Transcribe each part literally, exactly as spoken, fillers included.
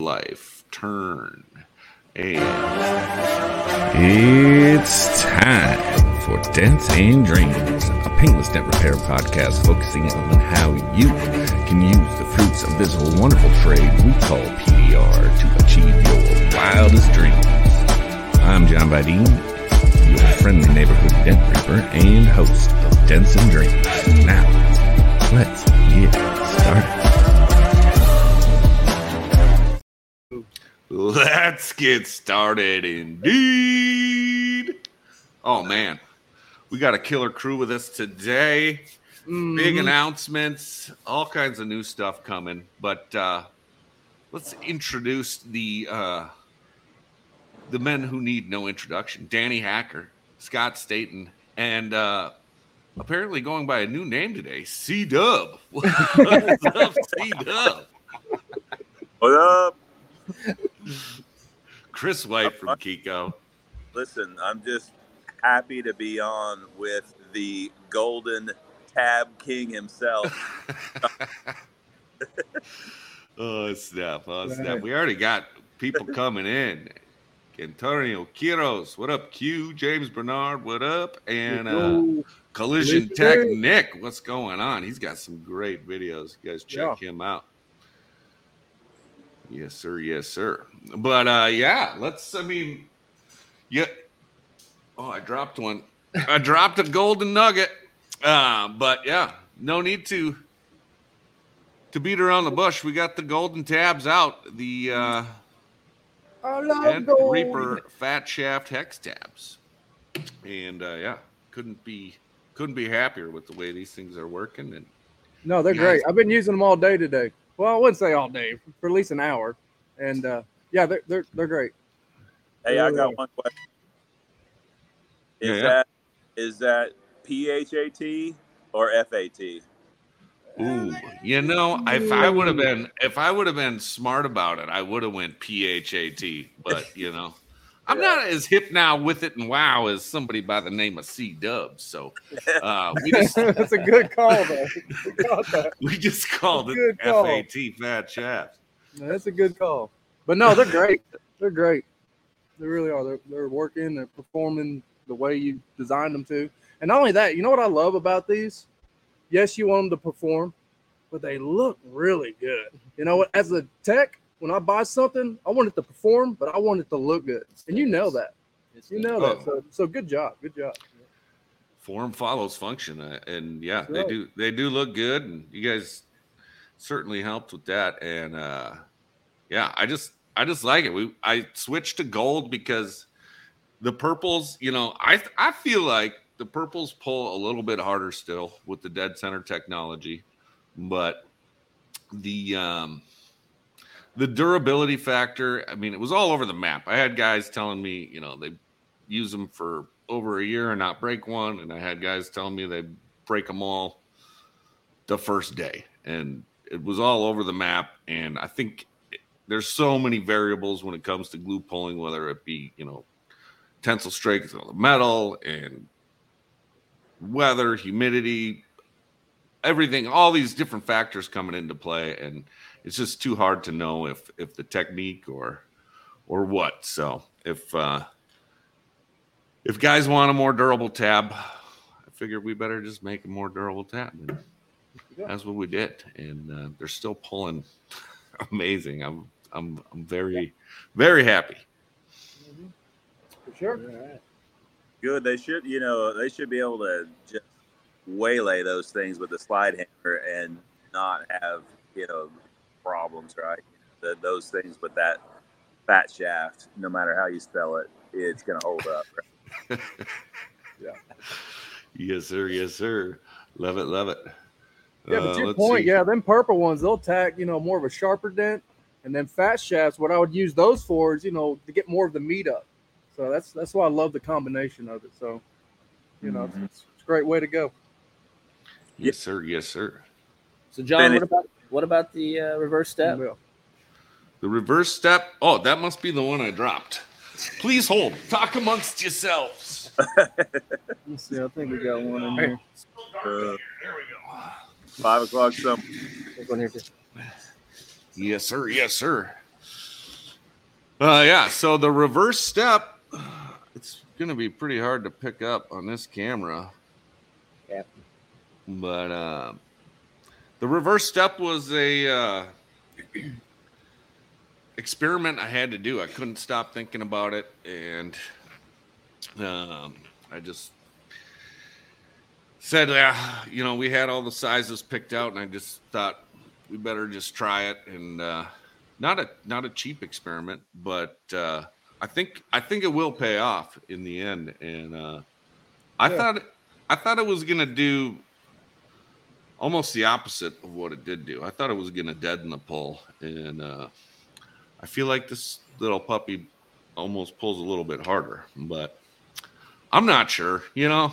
life turn. And it's time for Dents and Dreams, a painless dent repair podcast focusing on how you can use the fruits of this wonderful trade we call P D R to achieve your wildest dreams. I'm John Bideen, your friendly neighborhood Dent Reaper and host of Dents and Dreams. Now, let's get started. Let's get started indeed. Oh, man. We got a killer crew with us today. Mm. Big announcements, all kinds of new stuff coming. But uh, let's introduce the... Uh, The men who need no introduction: Danny Hacker, Scott Stayton, and uh, apparently going by a new name today, C-Dub. What's up, C-Dub? What up? Chris White from Keco. Listen, I'm just happy to be on with the golden tab king himself. oh, snap. Oh, snap. We already got people coming in. Antonio Quiros, what up, Q? James Bernard, what up? And uh, Collision Tech Nick, what's going on? He's got some great videos. You guys check yeah. him out. Yes, sir. Yes, sir. But, uh, yeah, let's, I mean, yeah. Oh, I dropped one. I dropped a golden nugget. Uh, but, yeah, no need to to beat around the bush. We got the golden tabs out. The, uh. Dent Reaper Fat Shaft Hex Tabs, and uh, yeah, couldn't be couldn't be happier with the way these things are working. And no, they're great. I've been using them all day today. Well, I wouldn't say all day, for at least an hour. And uh, yeah, they're they're they're great. Hey, they're I got great. one question. Is yeah. that is that P H A T or F A T? Ooh, you know, if I would have been, if I would have been smart about it, I would have went P H A T. But you know, I'm yeah. not as hip now with it and wow as somebody by the name of C-Dub. So uh, we just, that's a good call, though. we just called it F A T, Fat Shaft. No, that's a good call. But no, they're great. They're great. They really are. They're, they're working. They're performing the way you designed them to. And not only that, you know what I love about these? Yes, you want them to perform, but they look really good. You know what? As a tech, when I buy something, I want it to perform, but I want it to look good. And you know that. You know that. So, so good job. Good job. Form follows function. Uh, and, yeah, they do they do look good. And you guys certainly helped with that. And, uh, yeah, I just I just like it. We I switched to gold because the purples, you know, I I feel like, the purples pull a little bit harder still with the dead center technology, but the um, the durability factor, I mean, it was all over the map. I had guys telling me, you know, they use them for over a year and not break one, and I had guys telling me they break them all the first day, and it was all over the map. And I think it, there's so many variables when it comes to glue pulling, whether it be, you know, tensile strength of the metal and weather, humidity, everything, all these different factors coming into play, and it's just too hard to know if if the technique or or what. So if uh if guys want a more durable tab, I figured we better just make a more durable tab, and that's what we did. And uh, they're still pulling amazing. I'm I'm I'm very very happy. Mm-hmm. For sure. All right. Good. They should, you know, they should be able to just waylay those things with a slide hammer and not have, you know, problems, right? The, those things with that fat shaft, no matter how you spell it, it's going to hold up. Right? yeah. Yes, sir. Yes, sir. Love it. Love it. Yeah, but to your uh, point, see. yeah, them purple ones, they'll tack, you know, more of a sharper dent. And then fat shafts, what I would use those for is, you know, to get more of the meat up. So that's that's why I love the combination of it. So, you know, mm-hmm. it's, it's a great way to go. Yes, sir. Yes, sir. So, John, what about what about the uh, reverse step? The reverse step? Oh, that must be the one I dropped. Please hold. Talk amongst yourselves. Let's see. I think we got one in here. Uh, there we go. Five o'clock something. One here too. Yes, sir. Yes, sir. Uh, yeah, so the reverse step, it's going to be pretty hard to pick up on this camera. Yeah. But uh, the reverse step was a uh, experiment I had to do. I couldn't stop thinking about it, and um, I just said, yeah, you know, we had all the sizes picked out, and I just thought we better just try it. And uh, not a not a cheap experiment, but uh, I think I think it will pay off in the end. And uh, I yeah. thought I thought it was gonna do almost the opposite of what it did do. I thought it was gonna deaden the pull, and uh, I feel like this little puppy almost pulls a little bit harder. But I'm not sure. You know,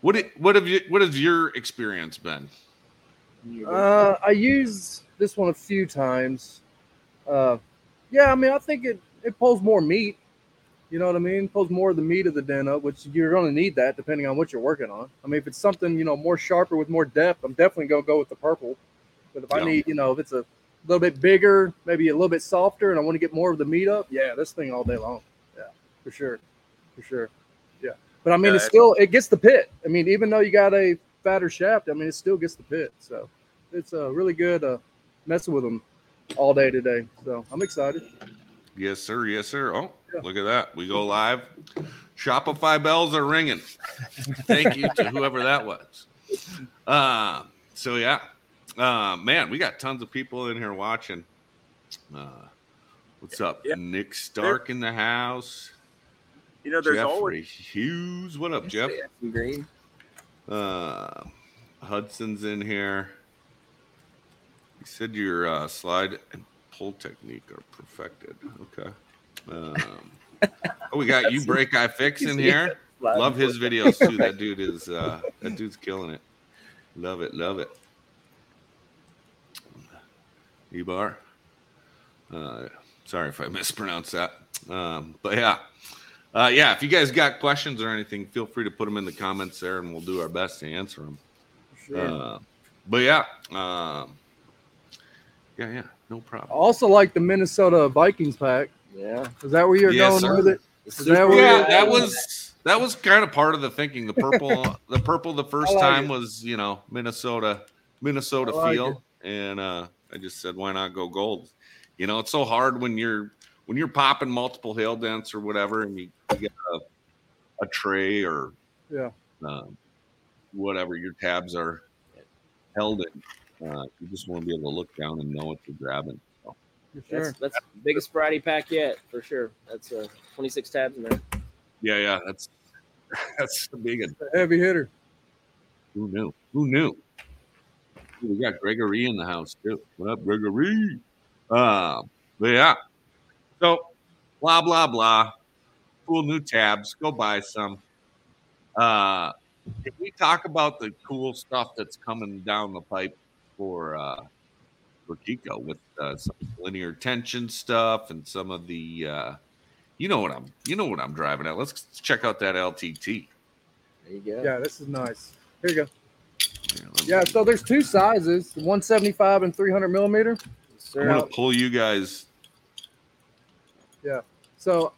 what it, what have you what has your experience been? Uh, I used this one a few times. Uh, yeah, I mean, I think it, it pulls more meat. You know what I mean? It pulls more of the meat of the dent up, which you're going to need that depending on what you're working on. I mean, if it's something, you know, more sharper with more depth, I'm definitely going to go with the purple. But if yeah. I need, you know, if it's a little bit bigger, maybe a little bit softer, and I want to get more of the meat up, yeah, this thing all day long. Yeah, for sure. For sure. Yeah. But I mean, yeah, it's still, it gets the pit. I mean, even though you got a fatter shaft, I mean, it still gets the pit. So it's uh, really good uh, messing with them all day today. So I'm excited. Yes, sir. Yes, sir. Oh, yeah. Look at that. We go live. Shopify bells are ringing. Thank you to whoever that was. Uh, so, yeah. Uh, man, we got tons of people in here watching. Uh, what's up? Yeah. Nick Stark there, in the house. You know, there's Jeffrey always Hughes. What up, Jeff? Green. Uh, Hudson's in here. You said your uh, slide and pull technique are perfected. Okay. Um, oh, we got you break eye fix in here. Love his videos too. That dude is uh, that dude's killing it. Love it, love it. E-bar. Uh, sorry if I mispronounced that. Um, but yeah. Uh, yeah, if you guys got questions or anything, feel free to put them in the comments there, and we'll do our best to answer them. Sure. Uh, but, yeah. Um, yeah, yeah, no problem. I also like the Minnesota Vikings pack. Yeah. Is that where you're yes, going sir. with it? Is that where yeah, that was that was kind of part of the thinking. The purple, the purple the first like time it. was, you know, Minnesota, Minnesota like feel. It. And uh, I just said, why not go gold? You know, it's so hard when you're when you're popping multiple hail dents or whatever, and you, you get a, a tray or yeah, um, whatever your tabs are held in, uh, you just want to be able to look down and know what you're grabbing. So. That's, sure. that's, that's the biggest variety pack yet, for sure. That's uh, twenty-six tabs in there. Yeah, yeah, that's that's a big one. Heavy hitter. Who knew? Who knew? We got Gregory in the house too. What up, Gregory? Uh, but yeah. So, blah, blah, blah. Cool new tabs. Go buy some. Uh, can we talk about the cool stuff that's coming down the pipe for uh, for Keco with uh, some linear tension stuff and some of the, uh, you know what I'm, you know what I'm driving at. Let's check out that L T T. There you go. Yeah, this is nice. Here you go. Here, yeah, so there's two sizes: one seventy-five and three hundred millimeter. I'm gonna pull you guys. Yeah, so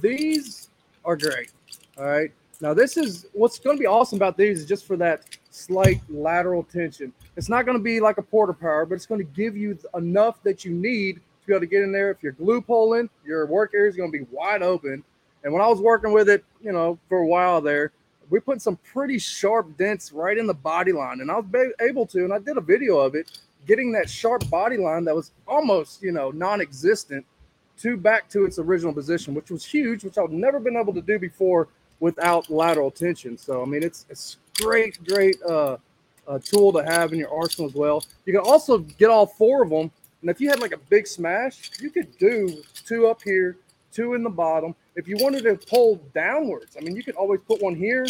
these are great. All right, now this is what's going to be awesome about these is just for that slight lateral tension. It's not going to be like a porter power, but it's going to give you enough that you need to be able to get in there. If you're glue pulling, your work area is going to be wide open. And when I was working with it, you know, for a while there, we put some pretty sharp dents right in the body line, and I was able to, and I did a video of it, getting that sharp body line that was almost, you know, non-existent to back to its original position, which was huge, which I've never been able to do before without lateral tension. So, I mean, it's a great, great uh, uh, tool to have in your arsenal as well. You can also get all four of them. And if you had like a big smash, you could do two up here, two in the bottom. If you wanted to pull downwards, I mean, you could always put one here,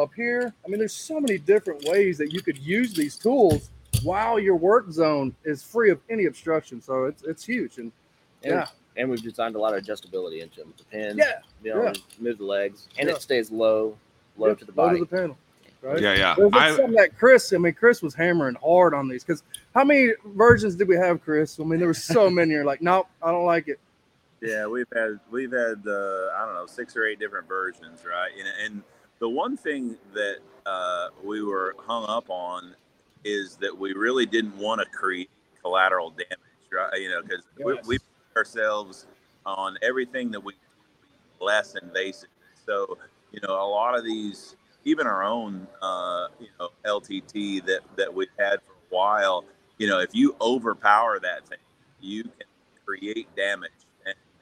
up here. I mean, there's so many different ways that you could use these tools while your work zone is free of any obstruction. So it's it's huge. And, and yeah. And we've designed a lot of adjustability into them. The pin, yeah, you know, yeah. move the legs, and yeah. it stays low, low yeah, to the body. Low to the panel, right? Yeah, yeah. Well, that's I, something that Chris, I mean, Chris was hammering hard on these because how many versions did we have, Chris? I mean, there were so many. You're like, nope, I don't like it. Yeah, we've had we've had uh, I don't know six or eight different versions, right? And, and the one thing that uh, we were hung up on is that we really didn't want to create collateral damage, right? You know, because yes. we, we put ourselves on everything that we less invasive. So you know, a lot of these, even our own uh, you know L T T that that we've had for a while, you know, if you overpower that thing, you can create damage.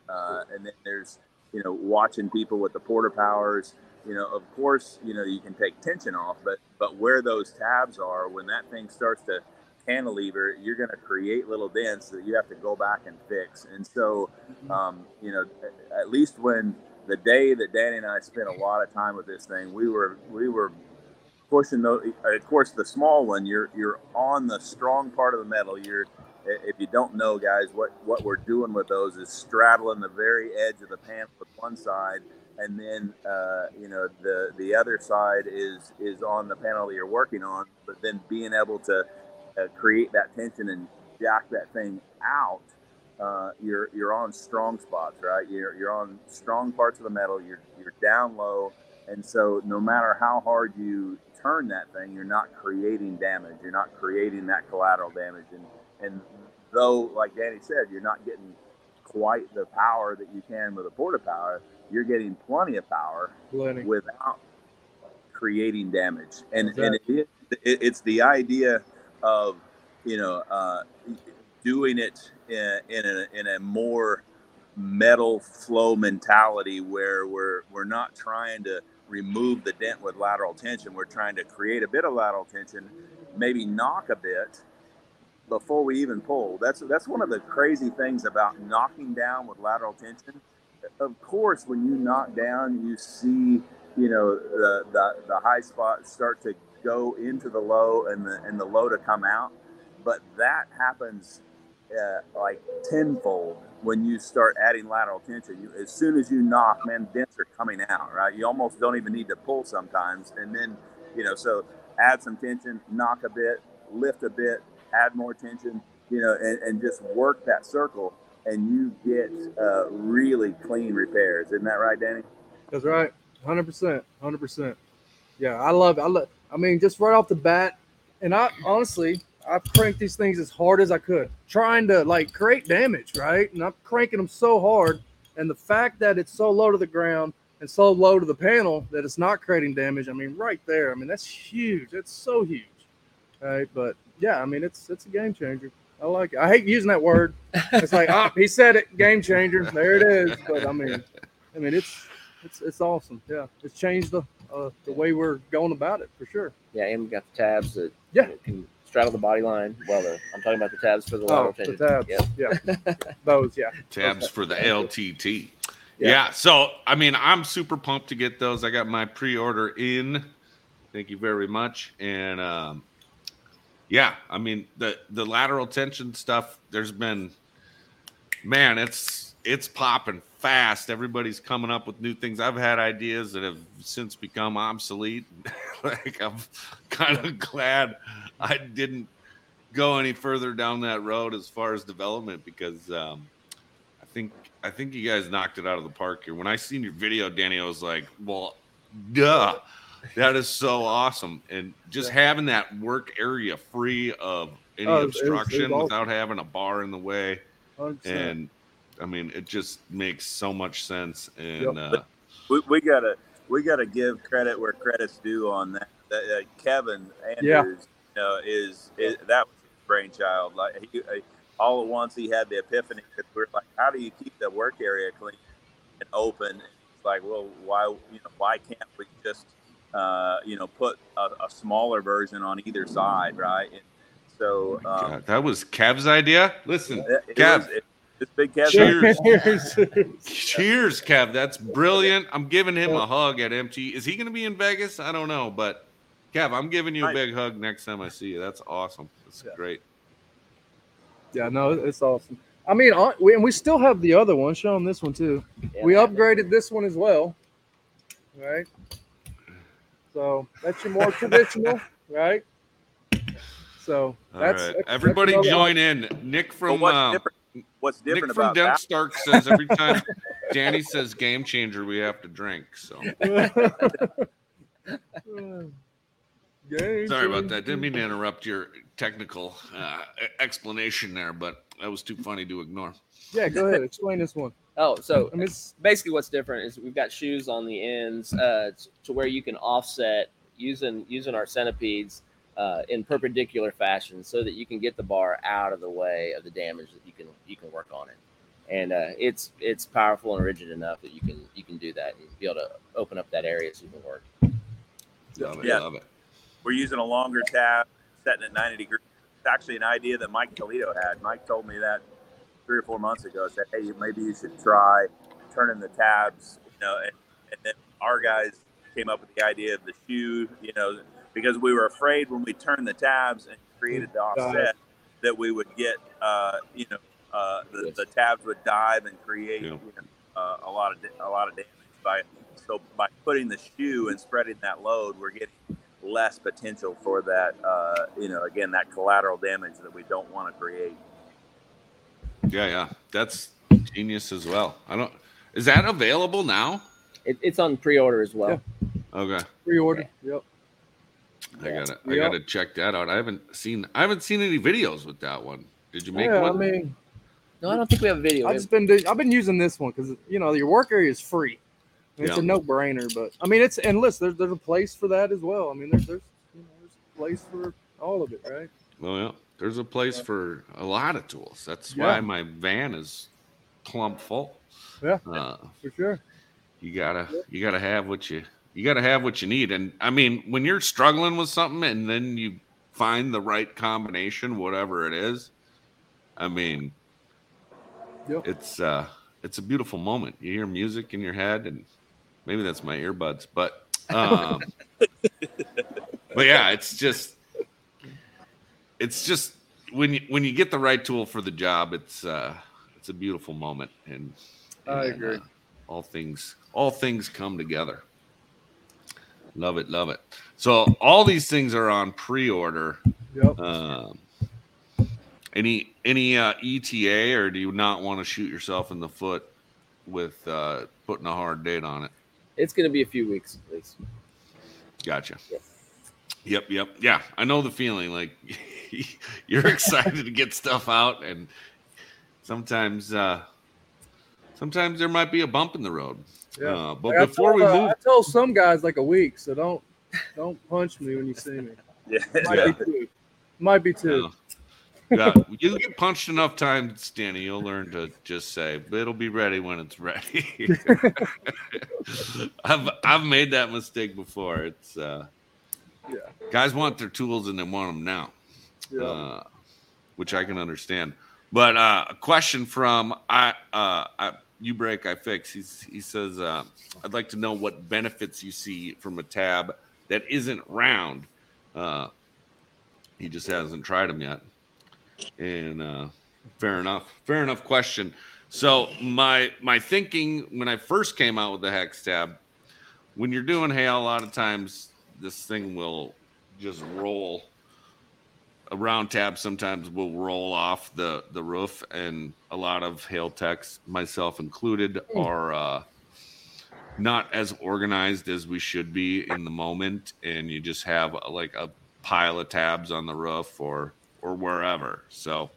Uh, and then there's, you know, watching people with the porter powers, you know, of course, you know, you can take tension off, but, but where those tabs are, when that thing starts to cantilever, you're going to create little dents that you have to go back and fix. And so, um, you know, at least when the day that Danny and I spent a lot of time with this thing, we were, we were pushing those, of course, the small one, you're, you're on the strong part of the metal. You're, if you don't know, guys, what, what we're doing with those is straddling the very edge of the panel with one side, and then, uh, you know, the the other side is is on the panel that you're working on, but then being able to uh, create that tension and jack that thing out, uh, you're you're on strong spots, right? You're you're on strong parts of the metal, you're, you're down low, and so no matter how hard you turn that thing, you're not creating damage, you're not creating that collateral damage, and And though, like Danny said, you're not getting quite the power that you can with a porta power, you're getting plenty of power plenty. without creating damage. And, exactly. and it, it, it's the idea of, you know, uh, doing it in, in, a, in a more metal flow mentality where we're, we're not trying to remove the dent with lateral tension. We're trying to create a bit of lateral tension, maybe knock a bit, before we even pull. That's that's one of the crazy things about knocking down with lateral tension. Of course, when you knock down, you see, you know, the the, the high spots start to go into the low and the and the low to come out. But that happens uh, like tenfold when you start adding lateral tension. You, as soon as you knock, man, dents are coming out, right? You almost don't even need to pull sometimes. And then, you know, so add some tension, knock a bit, lift a bit, add more tension, you know, and, and just work that circle, and you get uh, really clean repairs. Isn't that right, Danny? That's right, one hundred percent, one hundred percent. Yeah, I love it. I love. I mean, just right off the bat, and I honestly, I cranked these things as hard as I could, trying to like create damage, right? And I'm cranking them so hard, and the fact that it's so low to the ground and so low to the panel that it's not creating damage. I mean, right there. I mean, that's huge. That's so huge. All right, but. Yeah, I mean, it's it's a game changer. I like it. I hate using that word. It's like, ah, he said it, game changer. There it is. But I mean, I mean, it's it's it's awesome. Yeah, it's changed the uh, the way we're going about it for sure. Yeah, and we got the tabs that yeah. can straddle the body line. Well, the, I'm talking about the tabs for the lateral tension. Oh, the tabs. Yeah, yeah. Those. Yeah, tabs okay. for the L T T. Yeah. yeah. So I mean, I'm super pumped to get those. I got my pre-order in. Thank you very much. And um yeah, I mean the, the lateral tension stuff. There's been, man, it's it's popping fast. Everybody's coming up with new things. I've had ideas that have since become obsolete. Like I'm kind of glad I didn't go any further down that road as far as development because um, I think I think you guys knocked it out of the park here. When I seen your video, Danny, I was like, well, duh. That is so awesome. And just yeah. having that work area free of any oh, obstruction it's, it's awesome. Without having a bar in the way. one hundred percent. And I mean, it just makes so much sense. And yep. uh, we, we gotta, we gotta give credit where credit's due on that. that uh, Kevin Andrews, yeah. you know, is, is that was his brainchild. Like he, uh, all at once he had the epiphany because we're like, how do you keep the work area clean and open? It's like, well, why, you know, why can't we just Uh, you know, put a, a smaller version on either side, right? And so um, oh God, that was Kev's idea. Listen, it, it Kev, was, it, it's big Kev. Cheers, cheers. Cheers, Kev. That's brilliant. I'm giving him a hug at M T. Is he going to be in Vegas? I don't know, but Kev, I'm giving you a big hug next time I see you. That's awesome. That's yeah. great. Yeah, no, it's awesome. I mean, we and we still have the other one. Show them this one too. Yeah, we upgraded this one as well, right? So that's your more traditional, right? So that's, right. that's everybody that's join in. Nick from well, uh, what's different Nick about that. Nick from Dent Stark says every time Danny says game changer, we have to drink. So sorry about that. Didn't mean to interrupt your technical uh, explanation there, but that was too funny to ignore. Yeah, go ahead. Explain this one. Oh, so I mean, it's basically what's different is we've got shoes on the ends uh, to where you can offset using using our centipedes uh, in perpendicular fashion so that you can get the bar out of the way of the damage that you can you can work on it. And uh, it's it's powerful and rigid enough that you can you can do that and be able to open up that area so you can work. Love it, yeah. Love it. We're using a longer tab, setting at ninety degrees. It's actually an idea that Mike Toledo had. Mike told me that three or four months ago. I said, hey, maybe you should try turning the tabs, you know, and, and then our guys came up with the idea of the shoe, you know, because we were afraid when we turned the tabs and created the offset that we would get, uh, you know, uh, the, the tabs would dive and create yeah. you know, uh, a lot of a lot of damage. By so by putting the shoe and spreading that load, we're getting less potential for that, uh, you know, again, that collateral damage that we don't want to create. Yeah, yeah, that's genius as well. I don't. Is that available now? It, it's on pre-order as well. Yeah. Okay. Pre-order. Yep. I yeah. gotta. I yep. gotta check that out. I haven't seen. I haven't seen any videos with that one. Did you make yeah, one? I mean, no, I don't think we have a video. I've just been. I've been using this one because you know your work area is free. It's yeah. a no-brainer, but I mean, it's and listen, there's there's a place for that as well. I mean, there's there's you know, there's a place for all of it, right? Well, yeah. There's a place for a lot of tools. That's yeah. why my van is clump full. Yeah, uh, for sure. You gotta, yeah. you gotta have what you, you gotta have what you need. And I mean, when you're struggling with something and then you find the right combination, whatever it is, I mean, yeah. it's, uh, it's a beautiful moment. You hear music in your head, and maybe that's my earbuds, but, um, but yeah, it's just. It's just when you when you get the right tool for the job, it's uh, it's a beautiful moment, and, and I agree. Uh, all things all things come together. Love it, love it. So all these things are on pre-order. Yep. Um, any any uh, E T A, or do you not want to shoot yourself in the foot with uh, putting a hard date on it? It's going to be a few weeks, at least. Gotcha. Yes. Yep, yep. Yeah, I know the feeling. Like you're excited to get stuff out, and sometimes uh, sometimes there might be a bump in the road. Yeah. Uh, but like before told, we move uh, I tell some guys like a week, so don't don't punch me when you see me. Yeah. Might yeah. be two. Might be two. Yeah. yeah. You get punched enough times, Danny, you'll learn to just say, it'll be ready when it's ready. I've I've made that mistake before. It's uh Yeah. Guys want their tools and they want them now, yeah. uh, which I can understand. But uh, a question from I, uh, I you break I fix. He's, he says, uh, "I'd like to know what benefits you see from a tab that isn't round." Uh, he just hasn't tried them yet, and uh, fair enough. Fair enough question. So my my thinking when I first came out with the hex tab, when you're doing hail, a lot of times. This thing will just roll. A round tab sometimes will roll off the, the roof, and a lot of hail techs, myself included, are uh, not as organized as we should be in the moment, and you just have a, like a pile of tabs on the roof or or wherever. So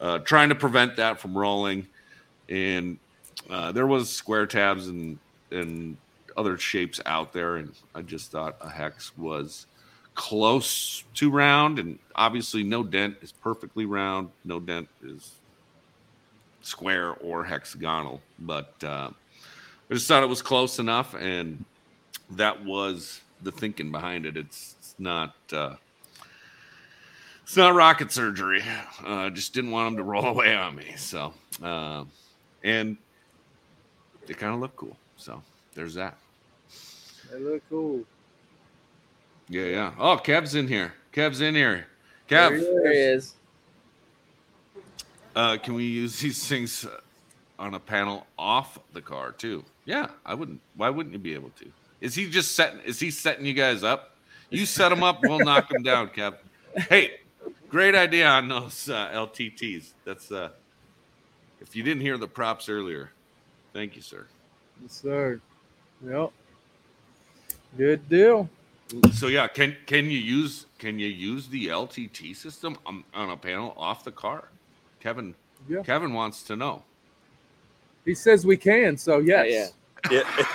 uh, trying to prevent that from rolling, and uh, there was square tabs and and. Other shapes out there, and I just thought a hex was close to round, and obviously no dent is perfectly round, no dent is square or hexagonal, but uh, I just thought it was close enough, and that was the thinking behind it. It's, it's not uh, it's not rocket surgery. I uh, just didn't want them to roll away on me, so uh, and they kind of look cool, so there's that. They look cool. Yeah, yeah. Oh, Kev's in here. Kev's in here. Kev. There he is. Uh, can we use these things on a panel off the car too? Yeah, I wouldn't. Why wouldn't you be able to? Is he just setting? Is he setting you guys up? You set them up, we'll knock them down, Kev. Hey, great idea on those uh, L T Ts. That's uh, If you didn't hear the props earlier, thank you, sir. Yes, sir. Yep. Good deal. So yeah, can can you use can you use the L T T system on, on a panel off the car? Kevin yeah. Kevin wants to know. He says we can, so yes. Yeah. yeah. yeah.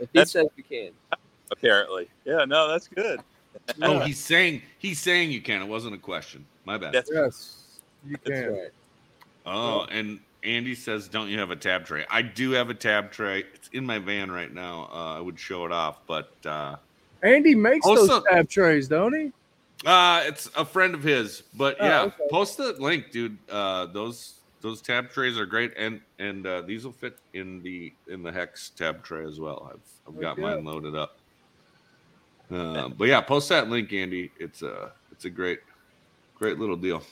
If he says we can. Apparently. Yeah, no, that's good. No, he's saying he's saying you can. It wasn't a question. My bad. That's yes. You can. Right. Oh, and Andy says, don't you have a tab tray? I do have a tab tray. It's in my van right now. Uh, I would show it off, but uh, Andy makes also, those tab trays, don't he? Uh, it's a friend of his, but oh, yeah, okay. Post the link, dude. Uh, those those tab trays are great, and and uh, these will fit in the in the hex tab tray as well. I've I've okay. got mine loaded up. Uh, but yeah, post that link, Andy. It's a it's a great great little deal.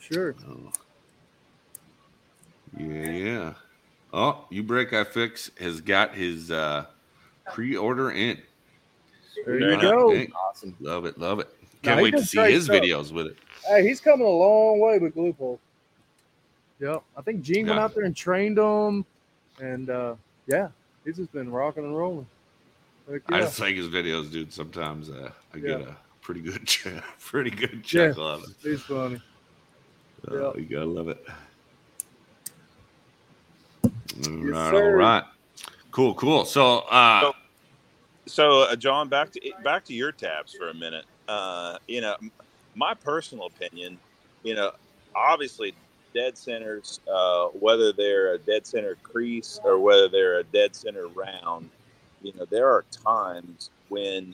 Sure. Uh, yeah, yeah. Oh, You Break, I Fix has got his uh, pre-order in. There you go. Think. Awesome. Love it, love it. Can't now, wait to see his stuff. Videos with it. Hey, he's coming a long way with glue pole. Yep. I think Gene yeah. went out there and trained him. And, uh, yeah, he's just been rocking and rolling. Like, yeah. I just like his videos, dude. Sometimes uh, I yeah. get a pretty good check, pretty good check yeah. on it. He's funny. Oh, yep. You got to love it. All right, yes, all right. Cool, cool. So, uh, so, so uh, John, back to back to your tabs for a minute. Uh, you know, my personal opinion, you know, obviously dead centers, uh, whether they're a dead center crease or whether they're a dead center round, you know, there are times when,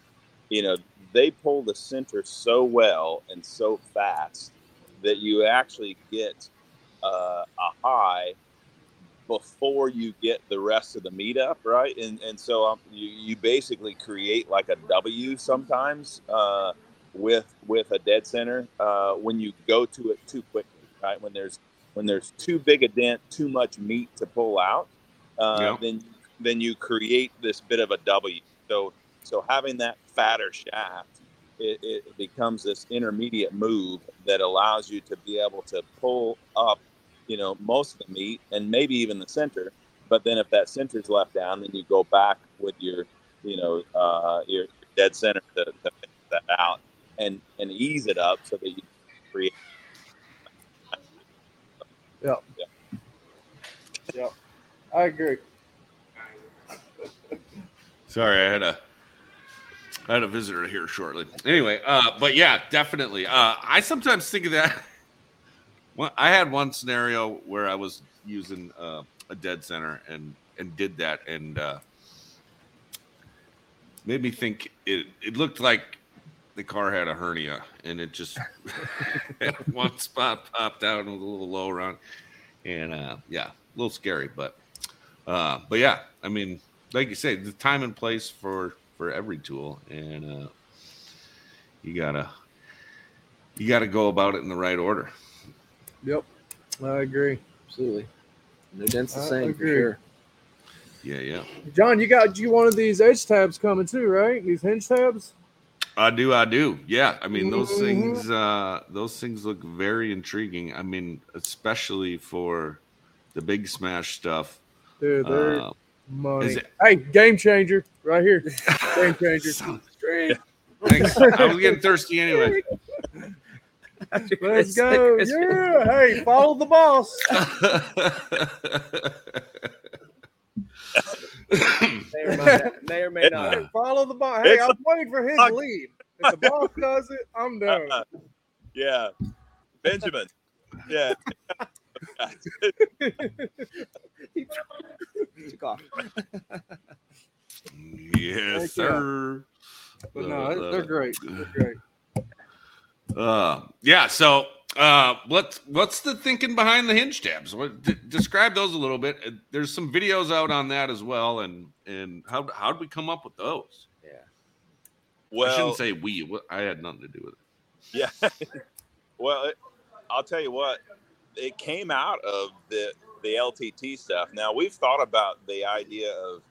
you know, they pull the center so well and so fast that you actually get uh, a high before you get the rest of the meetup, right? And and so um, you, you basically create like a W sometimes uh, with with a dead center uh, when you go to it too quickly, right? When there's when there's too big a dent, too much meat to pull out, uh, yeah. then then you create this bit of a W. So so having that fatter shaft, it, it becomes this intermediate move that allows you to be able to pull up, you know, most of the meat and maybe even the center, but then if that center's left down, then you go back with your, you know, uh, your dead center to, to fix that out and, and ease it up so that you create. Yeah. Yeah. yeah. I agree. Sorry, I had a I had a visitor here shortly. Anyway, uh, but yeah, definitely. Uh, I sometimes think of that. Well, I had one scenario where I was using uh, a dead center and, and did that and uh, made me think it, it looked like the car had a hernia and it just had one spot popped out with a little low round. And uh, yeah, a little scary. But uh, but yeah, I mean, like you say, the time and place for, for every tool. And uh, you gotta you got to go about it in the right order. Yep, I agree. Absolutely. No dent's the same for sure. Yeah, yeah. John, you got you one of these edge tabs coming too, right? These hinge tabs? I do, I do. Yeah. I mean, those mm-hmm. things uh, those things look very intriguing. I mean, especially for the big smash stuff. Dude, they're uh, money. It- hey, game changer right here. Game changer. So, yeah. Thanks. I was getting thirsty anyway. Let's go. Yeah. Hey, follow the boss. may, or may, may or may not. Hey, follow the boss. Hey, I'm waiting for his lead. If the boss does it, I'm done. Uh, yeah. Benjamin. Yeah. Took off. Yes, Thank sir. But no, uh, they're great. They're great. Uh, yeah. So, uh, what's what's the thinking behind the hinge tabs? What d- describe those a little bit. There's some videos out on that as well, and and how how did we come up with those? Yeah. Well, I shouldn't say we. I had nothing to do with it. Yeah. Well, it, I'll tell you what. It came out of the the L T T stuff. Now we've thought about the idea of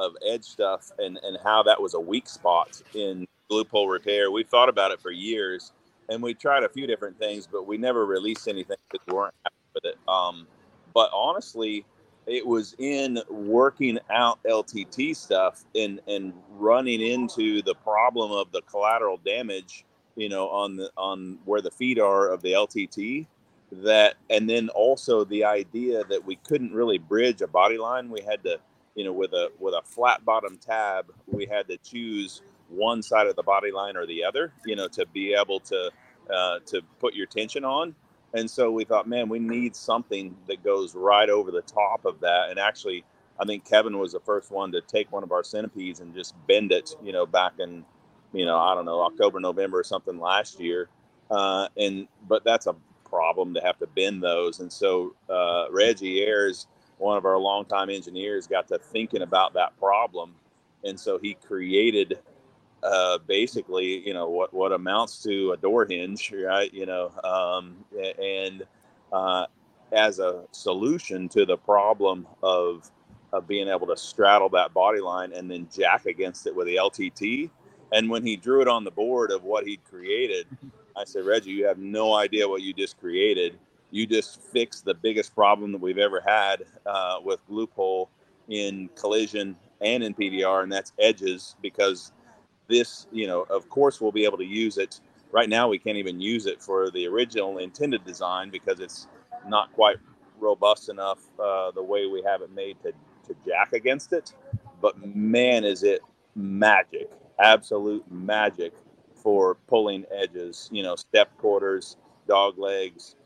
of edge stuff and and how that was a weak spot in glue pole repair. We've thought about it for years. And we tried a few different things, but we never released anything because we weren't happy with it. Um, But honestly, it was in working out L T T stuff and, and running into the problem of the collateral damage, you know, on the, on where the feet are of the L T T, that, and then also the idea that we couldn't really bridge a body line. We had to, you know, with a, with a flat bottom tab, we had to choose one side of the body line or the other, you know, to be able to, uh, to put your tension on. And so we thought, man, we need something that goes right over the top of that. And actually, I think Kevin was the first one to take one of our centipedes and just bend it, you know, back in, you know, I don't know, October, November or something last year. Uh, and but that's a problem to have to bend those. And so uh, Reggie Ayers, one of our longtime engineers, got to thinking about that problem. And so he created uh basically you know what what amounts to a door hinge, right? You know um and uh as a solution to the problem of of being able to straddle that body line and then jack against it with the L T T. And when he drew it on the board of what he'd created, I said, Reggie, you have no idea what you just created. You just fixed the biggest problem that we've ever had uh with loophole in collision and in P D R, and that's edges. Because this, you know, of course we'll be able to use it. Right now we can't even use it for the original intended design because it's not quite robust enough uh, the way we have it made to, to jack against it. But man, is it magic, absolute magic for pulling edges, you know, step quarters, dog legs,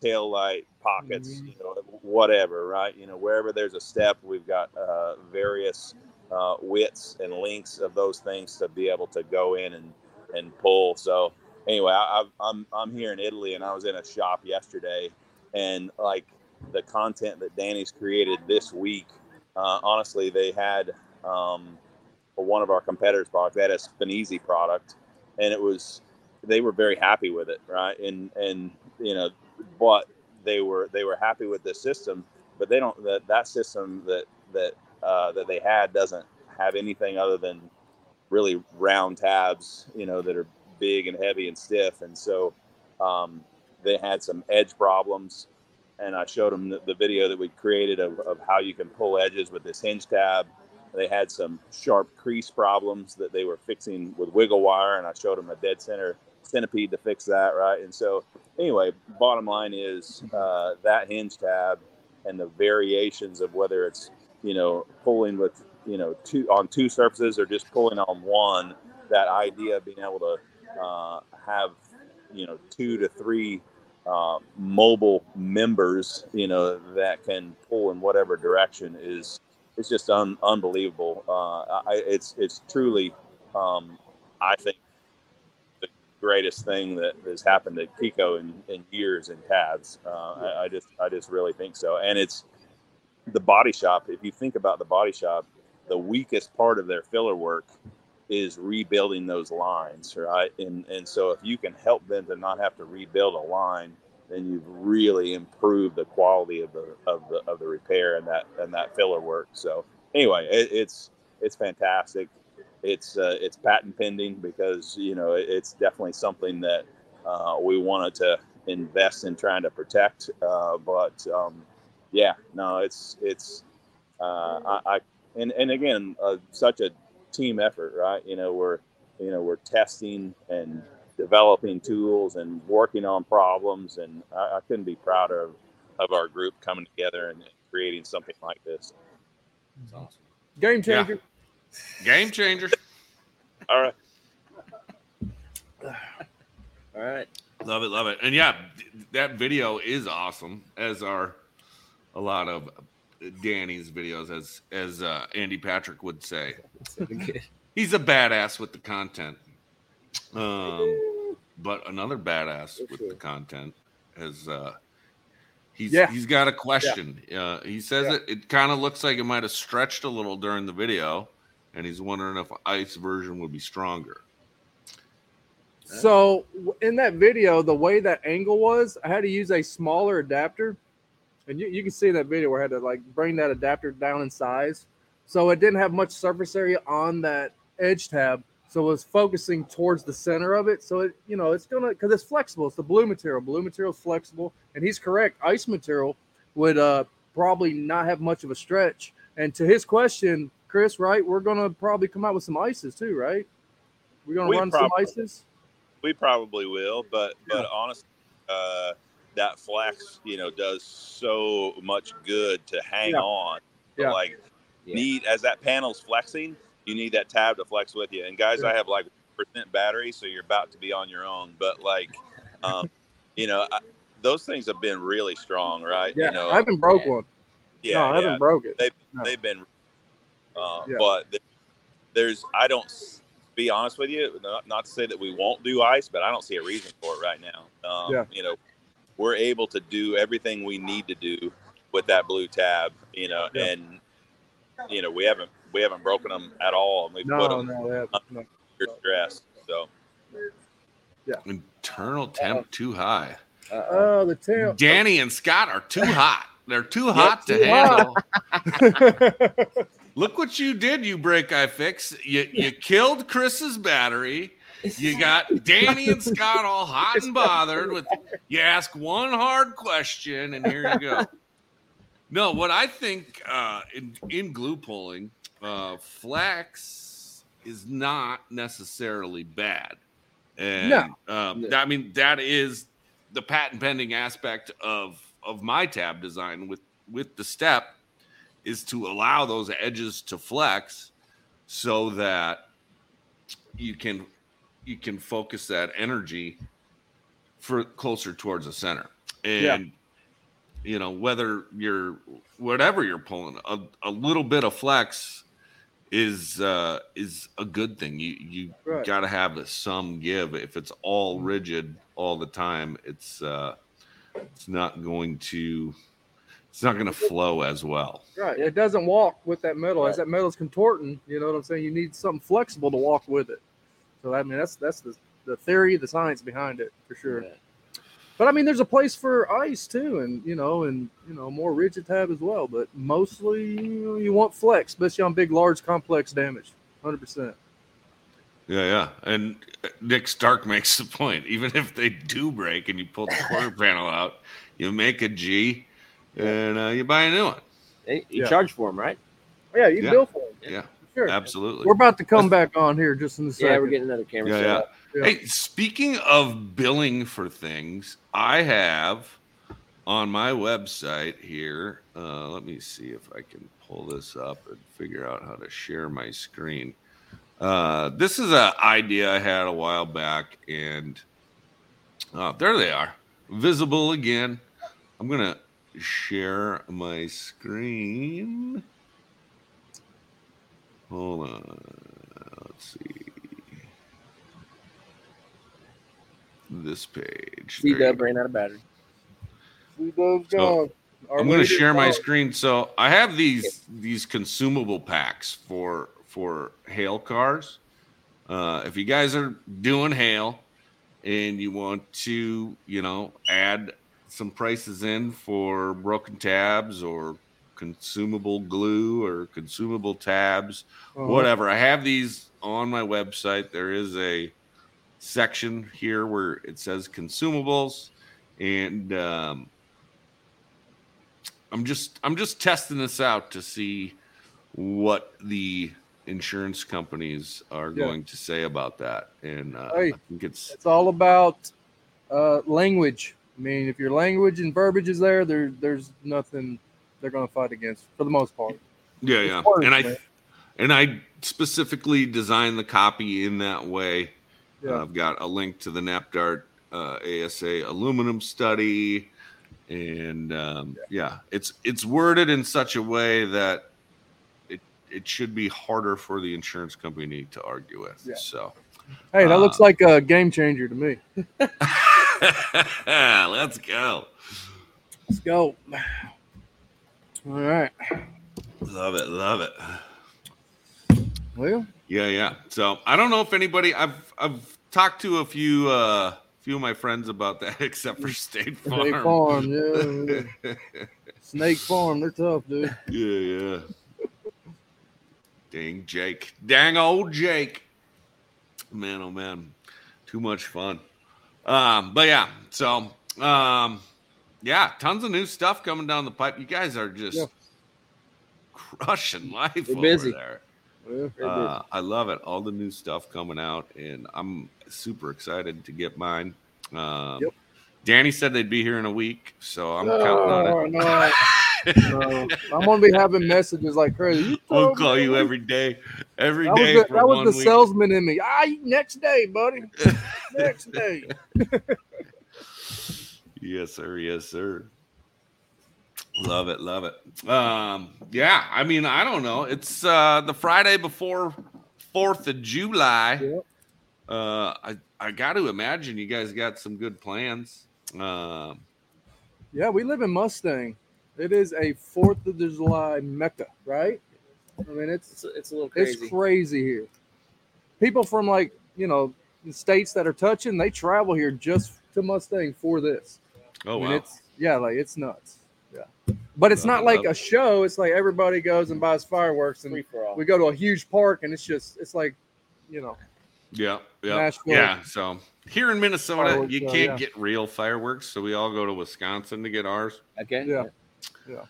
tail light, pockets, mm-hmm. you know, whatever, right? You know, wherever there's a step, we've got uh, various Uh, widths and lengths of those things to be able to go in and, and pull. So anyway, I, I'm I'm here in Italy, and I was in a shop yesterday, and like the content that Danny's created this week, uh, honestly, they had um, one of our competitors' product. They had a Spinezy product, and it was they were very happy with it, right? And and you know, but they were they were happy with the system, but they don't that that system that that. Uh, that they had doesn't have anything other than really round tabs, you know, that are big and heavy and stiff. And so um, they had some edge problems. And I showed them the, the video that we created of, of how you can pull edges with this hinge tab. They had some sharp crease problems that they were fixing with wiggle wire. And I showed them a dead center centipede to fix that, right? And so anyway, bottom line is uh, that hinge tab and the variations of whether it's you know, pulling with, you know, two on two surfaces or just pulling on one, that idea of being able to uh, have, you know, two to three uh, mobile members, you know, that can pull in whatever direction is, it's just un- unbelievable. Uh, I, it's, it's truly, um, I think, the greatest thing that has happened at Keco in, in years in tabs. Uh, I, I just, I just really think so. And it's, the body shop, if you think about the body shop, the weakest part of their filler work is rebuilding those lines, right? And and so if you can help them to not have to rebuild a line, then you've really improved the quality of the of the of the repair and that and that filler work. So anyway, it, it's it's fantastic. It's uh, it's patent pending because you know it, it's definitely something that uh, we wanted to invest in trying to protect, uh, but. Um, Yeah, no, it's, it's, uh, I, I and, and again, uh, such a team effort, right? You know, we're, you know, we're testing and developing tools and working on problems. And I, I couldn't be prouder of, of our group coming together and creating something like this. It's awesome. Game changer. Yeah. Game changer. All right. All right. Love it. Love it. And yeah, that video is awesome, as our, a lot of Danny's videos, as as uh, Andy Patrick would say. He's a badass with the content. Um, but another badass with the content is uh, he's yeah. he's got a question. Yeah. Uh, he says yeah. it, it kind of looks like it might have stretched a little during the video, and he's wondering if an ice version would be stronger. So in that video, the way that angle was, I had to use a smaller adapter. And you, you can see that video where I had to like bring that adapter down in size. So it didn't have much surface area on that edge tab. So it was focusing towards the center of it. So it, you know, it's going to, because it's flexible. It's the blue material. Blue material is flexible. And he's correct. Ice material would uh, probably not have much of a stretch. And to his question, Chris, right, we're going to probably come out with some ices too, right? We're going to we run probably, some ices? We probably will, but but yeah. honestly, uh, that flax, you know, does so much good to hang yeah. on. But yeah. Like, yeah. need as that panel's flexing, you need that tab to flex with you. And guys, yeah. I have like percent battery, so you're about to be on your own. But like, um, you know, I, those things have been really strong, right? Yeah, you know, I haven't broke one. Yeah, no, I haven't yeah. broke it. They've, no. they've been, uh, yeah. but there's, I don't, be honest with you, not, not to say that we won't do ice, but I don't see a reason for it right now. Um, yeah. You know, we're able to do everything we need to do with that blue tab, you know, yeah. and, you know, we haven't, we haven't broken them at all. And we've no, put them no, under no. stress. So, yeah. Internal temp uh, too high. Oh, the temp. Danny and Scott are too hot. They're too hot yep, to too handle. Hot. Look what you did, you break I fix. You you killed Chris's battery. You got Danny and Scott all hot and bothered with you ask one hard question, and here you go. No, what I think uh, in, in glue pulling, uh, flax is not necessarily bad. And no. Um, no. I mean, that is the patent pending aspect of of my tab design with, with the step is to allow those edges to flex so that you can, you can focus that energy for closer towards the center. And, yeah. you know, whether you're, whatever you're pulling, a, a little bit of flex is, uh, is a good thing. You, you right. gotta have a some give. If it's all rigid all the time, it's, uh, It's not going to, it's not going to flow as well. Right. It doesn't walk with that metal. Right. As that metal's contorting, you know what I'm saying? You need something flexible to walk with it. So, I mean, that's that's the, the theory, the science behind it for sure. Yeah. But, I mean, there's a place for ice, too, and, you know, and, you know, more rigid tab as well. But mostly, you know, you want flex, especially on big, large, complex damage, one hundred percent. Yeah, yeah, and Nick Stark makes the point. Even if they do break and you pull the quarter panel out, you make a G, and uh, you buy a new one. You yeah. charge for them, right? Yeah, you yeah. bill for them. Yeah, yeah. Sure. Absolutely. We're about to come back on here just in a second. Yeah, we're getting another camera yeah, set yeah. up. Yeah. Hey, speaking of billing for things, I have on my website here, uh, let me see if I can pull this up and figure out how to share my screen. Uh, this is an idea I had a while back, and uh, there they are, visible again. I'm going to share my screen. Hold on. Let's see. This page. C-Dub ran out of battery. C-Dub's gone. I'm going to share my screen. So I have these these consumable packs for... for hail cars. Uh, if you guys are doing hail and you want to, you know, add some prices in for broken tabs or consumable glue or consumable tabs, uh-huh. whatever. I have these on my website. There is a section here where it says consumables, and um, I'm just I'm just testing this out to see what the insurance companies are yeah. going to say about that. And uh, hey, I think it's it's all about uh language. I mean, if your language and verbiage is there, there there's nothing they're going to fight against for the most part. Yeah, it's yeah. Words, and I man. and I specifically designed the copy in that way. Yeah. Uh, I've got a link to the NAPDART uh, A S A aluminum study, and um, yeah. yeah, it's it's worded in such a way that it should be harder for the insurance company to argue with. Yeah. So, hey, that um, looks like a game changer to me. Let's go. Let's go. All right. Love it. Love it. Well, yeah, yeah. So I don't know if anybody I've, I've talked to a few, uh, few of my friends about that, except for State Farm. State Farm, yeah. Snake Farm. They're tough, dude. Yeah. Yeah. Dang Jake. Dang old Jake. Man, oh, man. Too much fun. Um, but, yeah. So, um, Yeah, tons of new stuff coming down the pipe. You guys are just yeah. crushing life We're over busy. there. Uh, I love it. All the new stuff coming out, and I'm super excited to get mine. Um, yep. Danny said they'd be here in a week, so I'm no, counting on it. No, no. I'm going to be having messages like crazy. I'll call me. you every day. Every that day. Was the, that was the week. salesman in me. Ah, next day, buddy. Next day. Yes, sir. Yes, sir. Love it. Love it. Um, yeah. I mean, I don't know. It's uh, the Friday before fourth of July. Yep. Uh, I, I got to imagine you guys got some good plans. Uh, yeah, we live in Mustang. It is a fourth of July mecca, right? I mean, it's it's a little crazy. It's crazy here. People from, like, you know, the states that are touching, they travel here just to Mustang for this. Oh, I mean, wow. It's, yeah, like, it's nuts. Yeah. But it's no, not like a show. It's like everybody goes and buys fireworks, and we go to a huge park, and it's just, it's like, you know. Yeah. Yeah. Nashville. Yeah. So here in Minnesota, fireworks, you can't yeah. get real fireworks. So we all go to Wisconsin to get ours. Okay. Yeah. Yeah.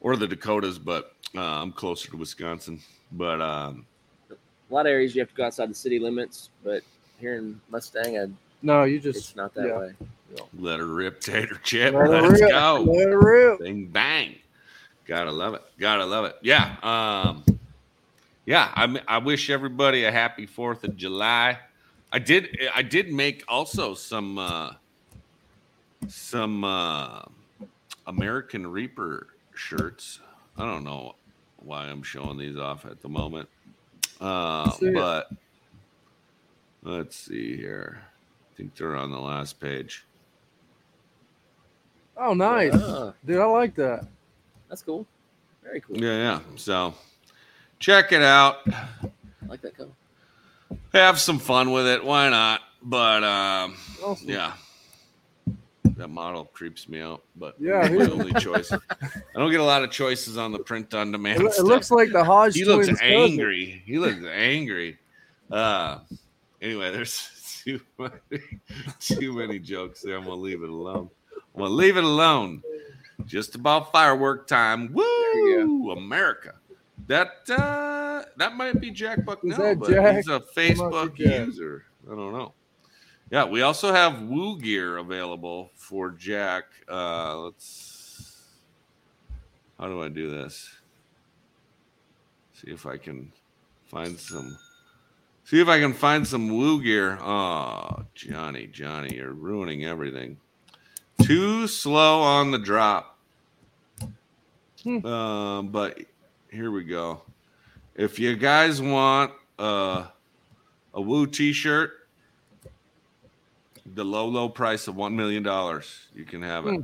Or the Dakotas, but uh, I'm closer to Wisconsin. But um, a lot of areas you have to go outside the city limits, but here in Mustang, I'd, no, you just, it's not that yeah. way. Let her rip, tater chip. Let Let's rip. go. Let her rip. Bing, bang. Gotta love it. Gotta love it. Yeah. Um, yeah. I I wish everybody a happy fourth of July. I did. I did make also some uh, some uh, American Reaper shirts. I don't know why I'm showing these off at the moment, uh, but let's see here. I think they're on the last page. Oh, nice. Yeah. Dude, I like that. That's cool. Very cool. Yeah, yeah. So check it out. I like that color. Have some fun with it. Why not? But, um, awesome. yeah. That model creeps me out, but yeah, it's my only choice. I don't get a lot of choices on the print-on-demand It, it looks like the Hodge He looks angry. Cousin. He looks angry. Uh, anyway, there's too many, too many jokes there. I'm going to leave it alone. Well, leave it alone. Just about firework time. Woo! America. That uh, that might be Jack Bucknell, but Jack? he's a Facebook user. I don't know. Yeah, we also have Woo Gear available for Jack. Uh, let's. How do I do this? See if I can find some. See if I can find some Woo Gear. Oh, Johnny, Johnny, you're ruining everything. Too slow on the drop. Hmm. Uh, but here we go. If you guys want uh, a Woo t-shirt, the low, low price of one million dollars, you can have it. Hmm.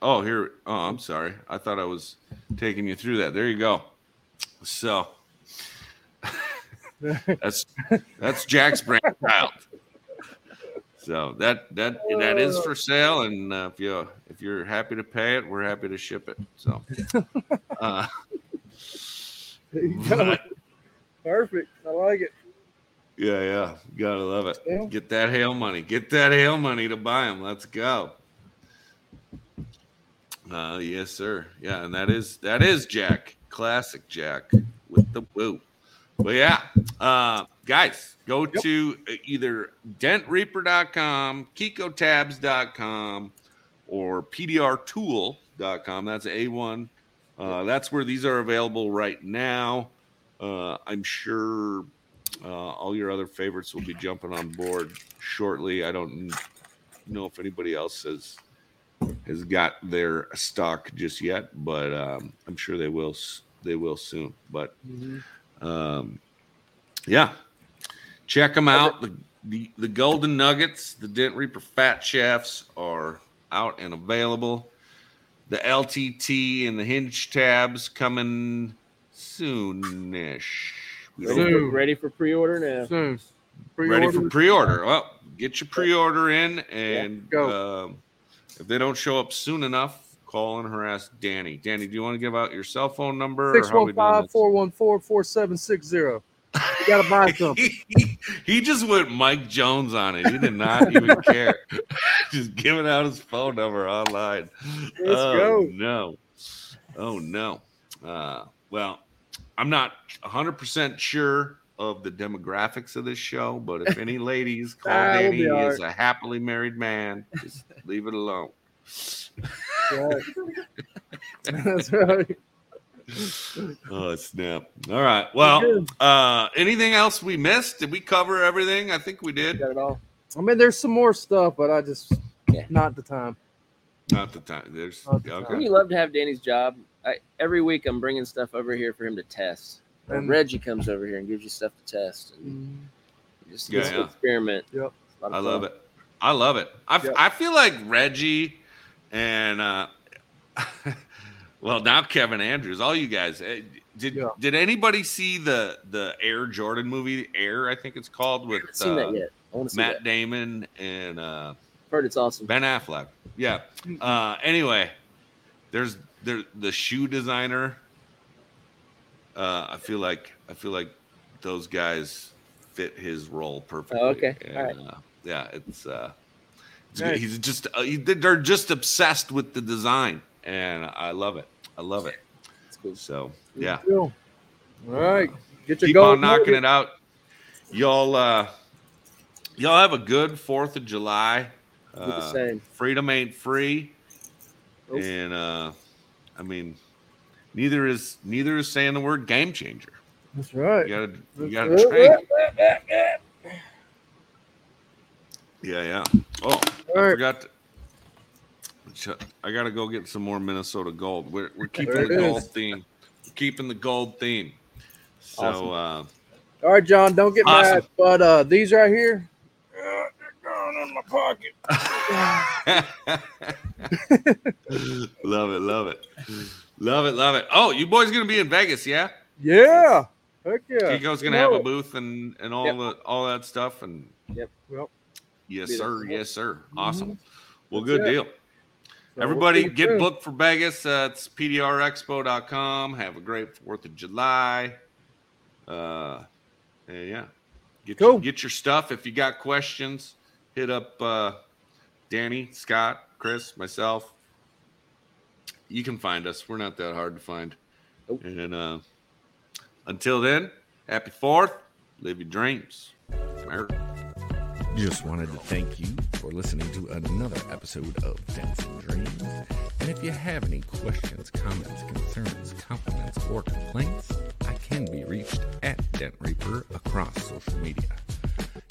Oh, here. Oh, I'm sorry. I thought I was taking you through that. There you go. So that's that's Jack's brainchild. So that that that is for sale, and uh, if you if you're happy to pay it, we're happy to ship it. So, uh, there you go. Perfect. I like it. Yeah, yeah, gotta love it. Yeah. Get that hail money. Get that hail money to buy them. Let's go. Uh, yes, sir. Yeah, and that is that is Jack, classic Jack with the woo. But yeah, uh, guys, go yep. to either dent reaper dot com, keco tabs dot com, or p d r tool dot com. That's A one. Uh, that's where these are available right now. Uh, I'm sure uh, all your other favorites will be jumping on board shortly. I don't know if anybody else has, has got their stock just yet, but um, I'm sure they will. They will soon. But. Mm-hmm. Um, yeah, check them out. The, the the golden nuggets, the Dent Reaper Fat Shafts are out and available. The L T T and the Hinge Tabs coming soonish. Ready for, ready for pre-order now. Soon. Pre-order. Ready for pre-order. Well, get your pre-order in, and yeah, um, if they don't show up soon enough, call and harass Danny. Danny, do you want to give out your cell phone number? six one five, four one four, four seven six zero. You got to buy something. He just went Mike Jones on it. He did not even care. Just giving out his phone number online. Let's oh, go. No. Oh, no. Uh, well, I'm not one hundred percent sure of the demographics of this show, but if any ladies call ah, Danny is right. a happily married man, just leave it alone. Right. That's right. Oh, snap. All right. Well, uh, anything else we missed? Did we cover everything? I think we did. Got it all. I mean, there's some more stuff, but I just, yeah. not the time. Not the time. There's, the okay. time. We love to have Danny's job. I, every week I'm bringing stuff over here for him to test. And Reggie comes over here and gives you stuff to test. And just yeah, yeah. experiment. Yep. I fun. love it. I love it. I, yep. I feel like Reggie and, uh, well, now Kevin Andrews, all you guys, did yeah. did anybody see the, the Air Jordan movie, Air, I think it's called, with uh, that yet. Matt that. Damon and uh, heard it's awesome. Ben Affleck. Yeah. Uh, anyway, there's there, the shoe designer. Uh, I feel like I feel like those guys fit his role perfectly. Oh, okay, and, all right. Uh, yeah, it's uh, it's nice. He's just uh, he, they're just obsessed with the design, and I love it. I love it. That's cool. So yeah, cool. All right, get your keep on knocking it out, y'all. Uh, y'all have a good Fourth of July. Uh, the same. Freedom ain't free, nope. and uh, I mean. Neither is neither is saying the word game changer. That's right. You gotta you gotta train. Yeah, yeah. Oh, I forgot to, I gotta go get some more Minnesota gold. We're we're keeping the gold theme. We're keeping the gold theme. So awesome. uh all right, John, don't get awesome. mad, but uh these right here. In my pocket. Love it, love it. Love it, love it. Oh, you boys gonna be in Vegas, yeah? Yeah. Heck yeah. Keco's gonna have it. a booth and, and all yep. the all that stuff. And yep. Well, yes, sir. Yes, sir. Awesome. Mm-hmm. Well, good That's deal. So everybody we'll get soon. booked for Vegas. Uh, it's p d r expo dot com. Have a great Fourth of July. Uh yeah. Get cool. your, get your stuff. If you got questions, hit up uh, Danny, Scott, Chris, myself. You can find us. We're not that hard to find. Nope. And uh, until then, happy fourth. Live your dreams. Just wanted to thank you for listening to another episode of Dents and Dreams. And if you have any questions, comments, concerns, compliments, or complaints, I can be reached at Dent Reaper across social media.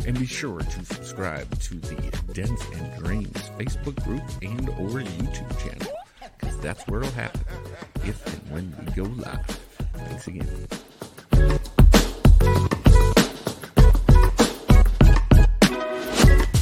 And be sure to subscribe to the Dents and Dreams Facebook group and or YouTube channel. Because that's where it'll happen if and when we go live. Thanks again.